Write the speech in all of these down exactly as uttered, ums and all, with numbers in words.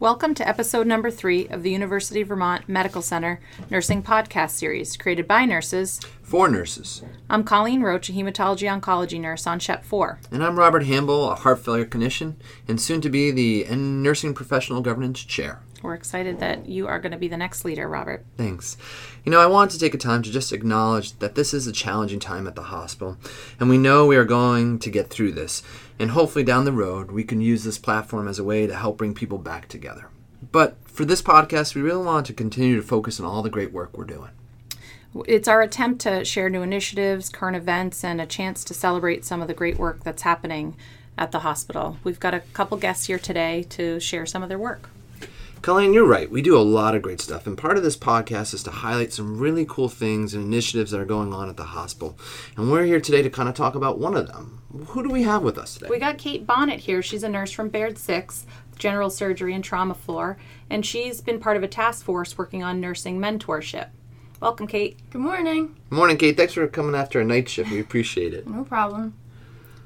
Welcome to episode number three of the University of Vermont Medical Center Nursing Podcast Series, created by nurses for nurses. I'm Colleen Roach, a hematology oncology nurse on S H E P four. And I'm Robert Hamble, a heart failure clinician and soon to be the nursing professional governance chair. We're excited that you are going to be the next leader, Robert. Thanks. You know, I want to take a time to just acknowledge that this is a challenging time at the hospital, and we know we are going to get through this. And hopefully down the road, we can use this platform as a way to help bring people back together. But for this podcast, we really want to continue to focus on all the great work we're doing. It's our attempt to share new initiatives, current events, and a chance to celebrate some of the great work that's happening at the hospital. We've got a couple guests here today to share some of their work. Colleen, you're right. We do a lot of great stuff, and part of this podcast is to highlight some really cool things and initiatives that are going on at the hospital. And we're here today to kind of talk about one of them. Who do we have with us today? We got Kate Bonnet here. She's a nurse from Baird Six, general surgery and trauma floor, and she's been part of a task force working on nursing mentorship. Welcome, Kate. Good morning. Good morning, Kate. Thanks for coming after a night shift. We appreciate it. No problem.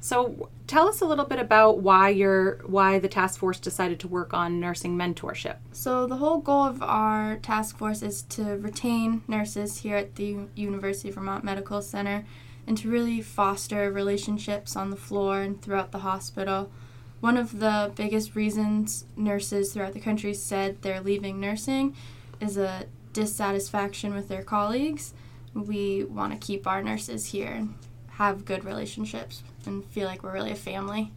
So tell us a little bit about why your why the task force decided to work on nursing mentorship. So the whole goal of our task force is to retain nurses here at the University of Vermont Medical Center and to really foster relationships on the floor and throughout the hospital. One of the biggest reasons nurses throughout the country said they're leaving nursing is a dissatisfaction with their colleagues. We want to keep our nurses here and have good relationships and feel like we're really a family.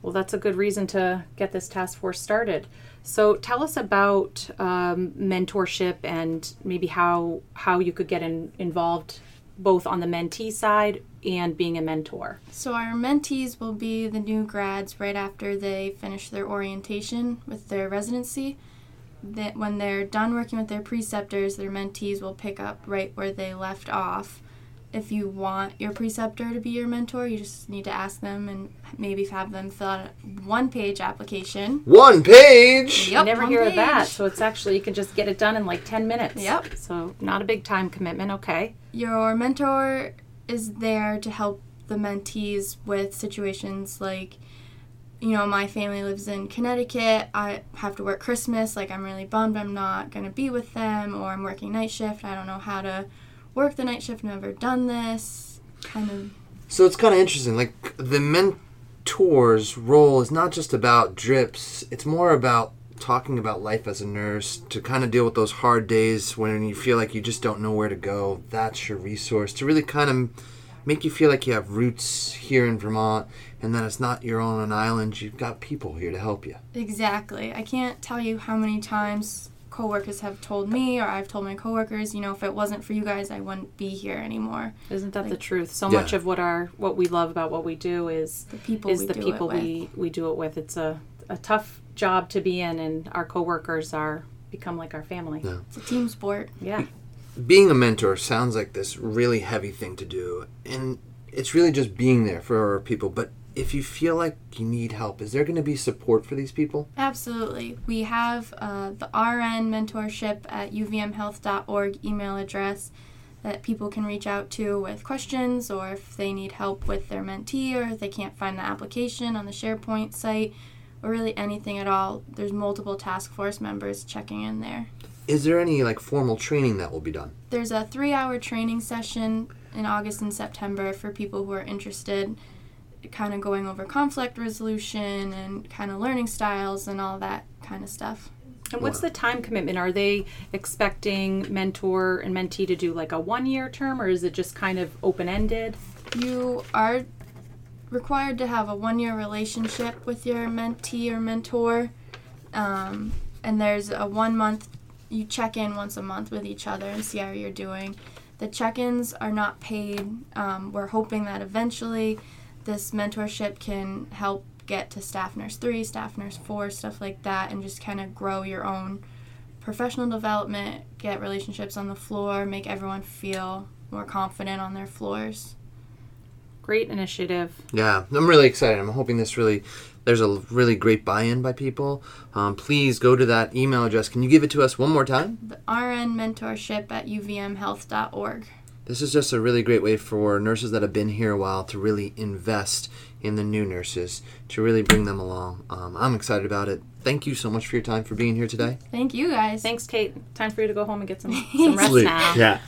Well, that's a good reason to get this task force started. So tell us about um, mentorship and maybe how how you could get in, involved both on the mentee side and being a mentor. So our mentees will be the new grads right after they finish their orientation with their residency. That when they're done working with their preceptors, their mentees will pick up right where they left off. If you want your preceptor to be your mentor, you just need to ask them and maybe have them fill out a one-page application. One page? Yep, you never hear of that. So it's actually, you can just get it done in like ten minutes. Yep. So not a big time commitment, okay. Your mentor is there to help the mentees with situations like, you know, my family lives in Connecticut. I have to work Christmas. Like, I'm really bummed I'm not going to be with them, or I'm working night shift. I don't know how to work the night shift, never done this, kind of. So it's kind of interesting. Like, the mentor's role is not just about drips. It's more about talking about life as a nurse, to kind of deal with those hard days when you feel like you just don't know where to go. That's your resource to really kind of make you feel like you have roots here in Vermont and that it's not you're on an island. You've got people here to help you. Exactly. I can't tell you how many times coworkers have told me, or I've told my coworkers, you know, if it wasn't for you guys, I wouldn't be here anymore. Isn't that like the truth? So yeah. Much of what our what we love about what we do is the people, is we, the do people we, we do it with. It's a, a tough job to be in, and our coworkers are become like our family. Yeah. It's a team sport. Yeah. Being a mentor sounds like this really heavy thing to do, and it's really just being there for our people. But if you feel like you need help, is there going to be support for these people? Absolutely. We have uh, the R N mentorship at U V M health dot org email address that people can reach out to with questions, or if they need help with their mentee, or if they can't find the application on the SharePoint site, or really anything at all. There's multiple task force members checking in there. Is there any like formal training that will be done? There's a three-hour training session in August and September for people who are interested, kind of going over conflict resolution and kind of learning styles and all that kind of stuff. And what's the time commitment? Are they expecting mentor and mentee to do like a one-year term, or is it just kind of open-ended? You are required to have a one-year relationship with your mentee or mentor, um, and there's a one-month, you check in once a month with each other and see how you're doing. The check-ins are not paid. Um, we're hoping that eventually this mentorship can help get to staff nurse three, staff nurse four, stuff like that, and just kind of grow your own professional development, get relationships on the floor, make everyone feel more confident on their floors. Great initiative. Yeah, I'm really excited. I'm hoping this really, there's a really great buy-in by people. Um, please go to that email address. Can you give it to us one more time? The R N mentorship at U V M health dot org. This is just a really great way for nurses that have been here a while to really invest and the new nurses to really bring them along. Um, I'm excited about it. Thank you so much for your time, for being here today. Thank you, guys. Thanks, Kate. Time for you to go home and get some, some rest now. Yeah.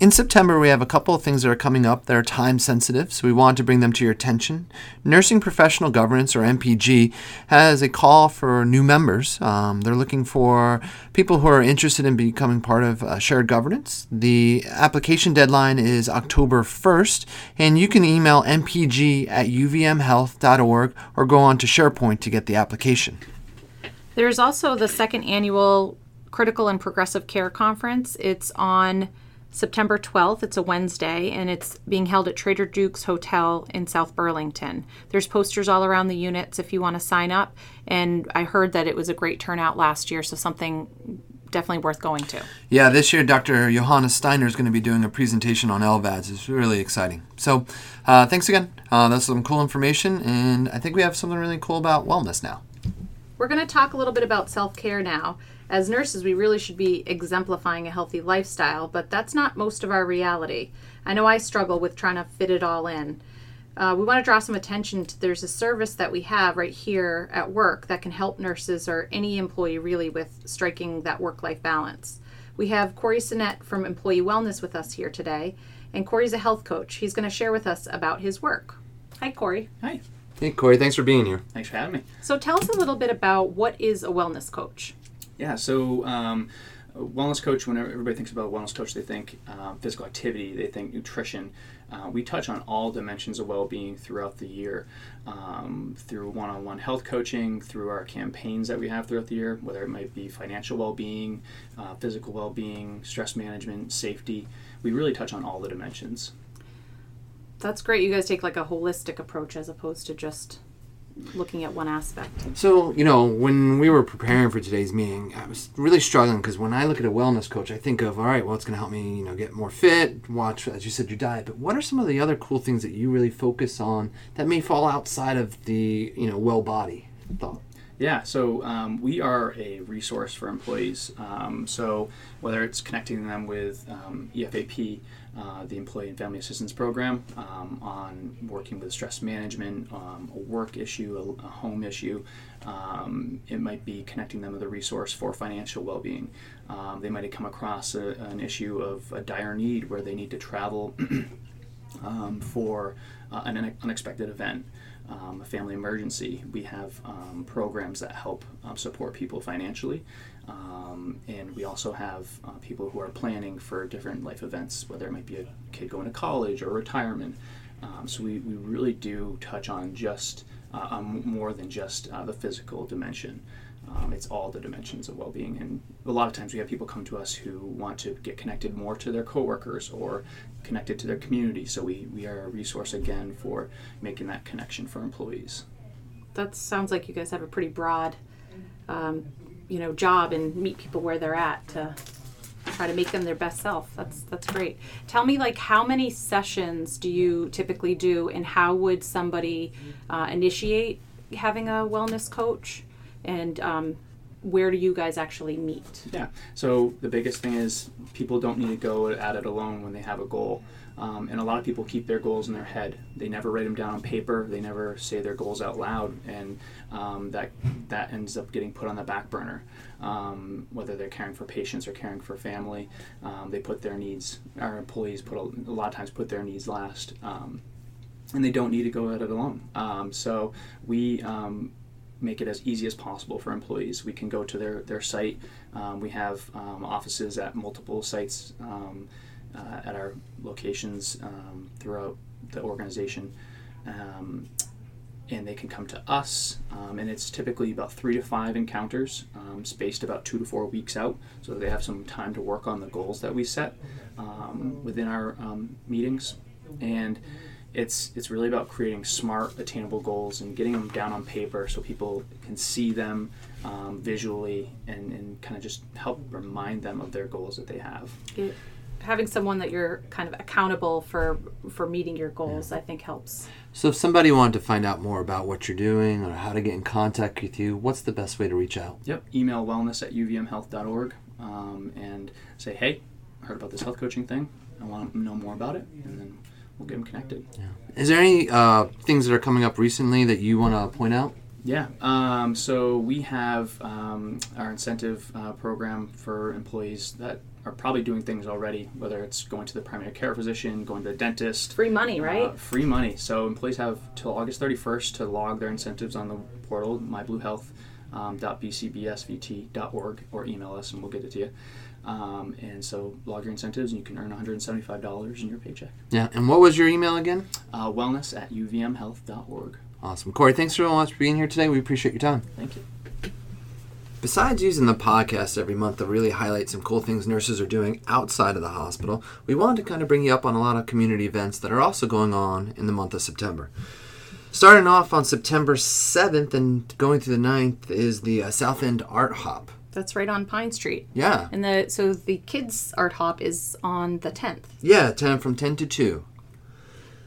In September, we have a couple of things that are coming up that are time-sensitive, so we want to bring them to your attention. Nursing Professional Governance, or N P G, has a call for new members. Um, they're looking for people who are interested in becoming part of uh, shared governance. The application deadline is October first, and you can email n p g at u v m health dot org or go on to SharePoint to get the application. There's also the second annual Critical and Progressive Care Conference. It's on September twelfth, it's a Wednesday, and it's being held at Trader Duke's Hotel in South Burlington. There's posters all around the units if you want to sign up, and I heard that it was a great turnout last year, so something definitely worth going to. Yeah, this year Doctor Johannes Steiner is going to be doing a presentation on L V A Ds. It's really exciting. So uh, thanks again. Uh, that's some cool information, and I think we have something really cool about wellness now. We're going to talk a little bit about self-care now. As nurses, we really should be exemplifying a healthy lifestyle, but that's not most of our reality. I know I struggle with trying to fit it all in. Uh, we want to draw some attention to there's a service that we have right here at work that can help nurses or any employee really with striking that work-life balance. We have Corey Sennett from Employee Wellness with us here today, and Corey's a health coach. He's going to share with us about his work. Hi, Corey. Hi. Hey, Corey. Thanks for being here. Thanks for having me. So tell us a little bit about what is a wellness coach? Yeah, so um, wellness coach, when everybody thinks about a wellness coach, they think um, physical activity, they think nutrition. Uh, we touch on all dimensions of well-being throughout the year, um, through one-on-one health coaching, through our campaigns that we have throughout the year, whether it might be financial well-being, uh, physical well-being, stress management, safety. We really touch on all the dimensions. That's great. You guys take like a holistic approach as opposed to just looking at one aspect. So, you know, when we were preparing for today's meeting, I was really struggling because when I look at a wellness coach, I think of, all right, well, it's going to help me, you know, get more fit, watch, as you said, your diet. But what are some of the other cool things that you really focus on that may fall outside of the, you know, well body thought? Yeah, so um, we are a resource for employees. Um, so whether it's connecting them with um, E F A P, Uh, the Employee and Family Assistance Program, um, on working with stress management, um, a work issue, a, a home issue. Um, it might be connecting them with a resource for financial well-being. Um, they might have come across a, an issue of a dire need where they need to travel um, for uh, an unexpected event, um, a family emergency. We have um, programs that help um, support people financially. Um, and we also have uh, people who are planning for different life events, whether it might be a kid going to college or retirement. Um, so we, we really do touch on just uh, on more than just uh, the physical dimension. Um, it's all the dimensions of well-being. And a lot of times we have people come to us who want to get connected more to their coworkers or connected to their community. So we, we are a resource, again, for making that connection for employees. That sounds like you guys have a pretty broad um you know, job and meet people where they're at to try to make them their best self. That's that's great. Tell me, like, how many sessions do you typically do, and how would somebody uh, initiate having a wellness coach, and um, where do you guys actually meet? Yeah, so the biggest thing is people don't need to go at it alone when they have a goal. Um, and a lot of people keep their goals in their head. They never write them down on paper. They never say their goals out loud. And um, that that ends up getting put on the back burner. Um, whether they're caring for patients or caring for family, um, they put their needs, our employees put a, a lot of times put their needs last. Um, and they don't need to go at it alone. Um, so we um, make it as easy as possible for employees. We can go to their, their site. Um, we have um, offices at multiple sites. Um, Uh, at our locations um, throughout the organization, um, and they can come to us, um, and it's typically about three to five encounters, um, spaced about two to four weeks out, so they have some time to work on the goals that we set um, within our um, meetings. And it's it's really about creating smart, attainable goals and getting them down on paper so people can see them um, visually, and, and kind of just help remind them of their goals that they have. Good. Having someone that you're kind of accountable for for meeting your goals, yeah, I think helps. So if somebody wanted to find out more about what you're doing or how to get in contact with you, what's the best way to reach out? Yep, email wellness at u v m health dot org um, and say, hey, I heard about this health coaching thing. I want to know more about it. And then we'll get them connected. Yeah. Is there any uh, things that are coming up recently that you want to point out? Yeah, um, so we have um, our incentive uh, program for employees that are probably doing things already, whether it's going to the primary care physician, going to the dentist. Free money, right? Uh, free money. So employees have till August thirty-first to log their incentives on the portal, my blue health dot b c b s v t dot org, um, or email us and we'll get it to you. Um, and so log your incentives and you can earn one hundred seventy-five dollars in your paycheck. Yeah, and what was your email again? Uh, wellness at u v m health dot org. Awesome. Corey, thanks so much for being here today. We appreciate your time. Thank you. Besides using the podcast every month to really highlight some cool things nurses are doing outside of the hospital, we wanted to kind of bring you up on a lot of community events that are also going on in the month of September. Starting off on September seventh and going through the ninth is the uh, South End Art Hop. That's right on Pine Street. Yeah. And the so the kids' art hop is on the tenth. Yeah, ten from ten to two.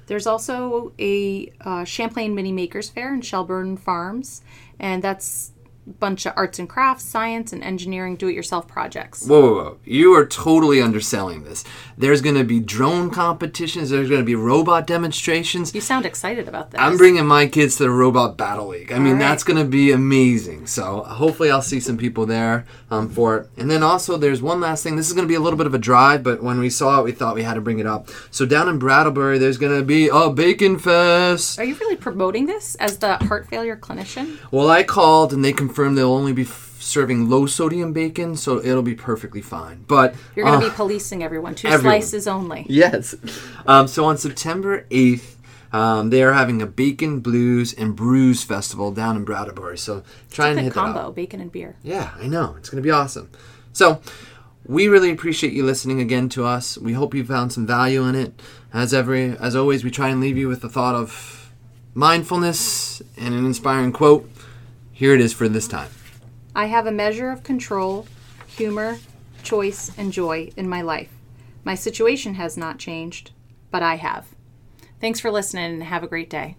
There's also a uh, Champlain Mini Makers Fair in Shelburne Farms, and that's a bunch of arts and crafts, science, and engineering do-it-yourself projects. Whoa, whoa, whoa. You are totally underselling this. There's going to be drone competitions. There's going to be robot demonstrations. You sound excited about this. I'm bringing my kids to the Robot Battle League. I All mean, right. That's going to be amazing. So hopefully I'll see some people there um, for it. And then also there's one last thing. This is going to be a little bit of a drive, but when we saw it, we thought we had to bring it up. So down in Brattleboro, there's going to be a Bacon Fest. Are you really promoting this as the heart failure clinician? Well, I called and they confirmed they'll only be f- serving low-sodium bacon, so it'll be perfectly fine. But you're going to uh, be policing everyone. Two everyone. slices only. Yes. Um, so on September eighth, um, they are having a Bacon Blues and Brews Festival down in Brattleboro. So try and hit combo, that combo, bacon and beer. Yeah, I know. It's going to be awesome. So we really appreciate you listening again to us. We hope you found some value in it. As every, as always, we try and leave you with the thought of mindfulness and an inspiring quote. Here it is for this time. I have a measure of control, humor, choice, and joy in my life. My situation has not changed, but I have. Thanks for listening and have a great day.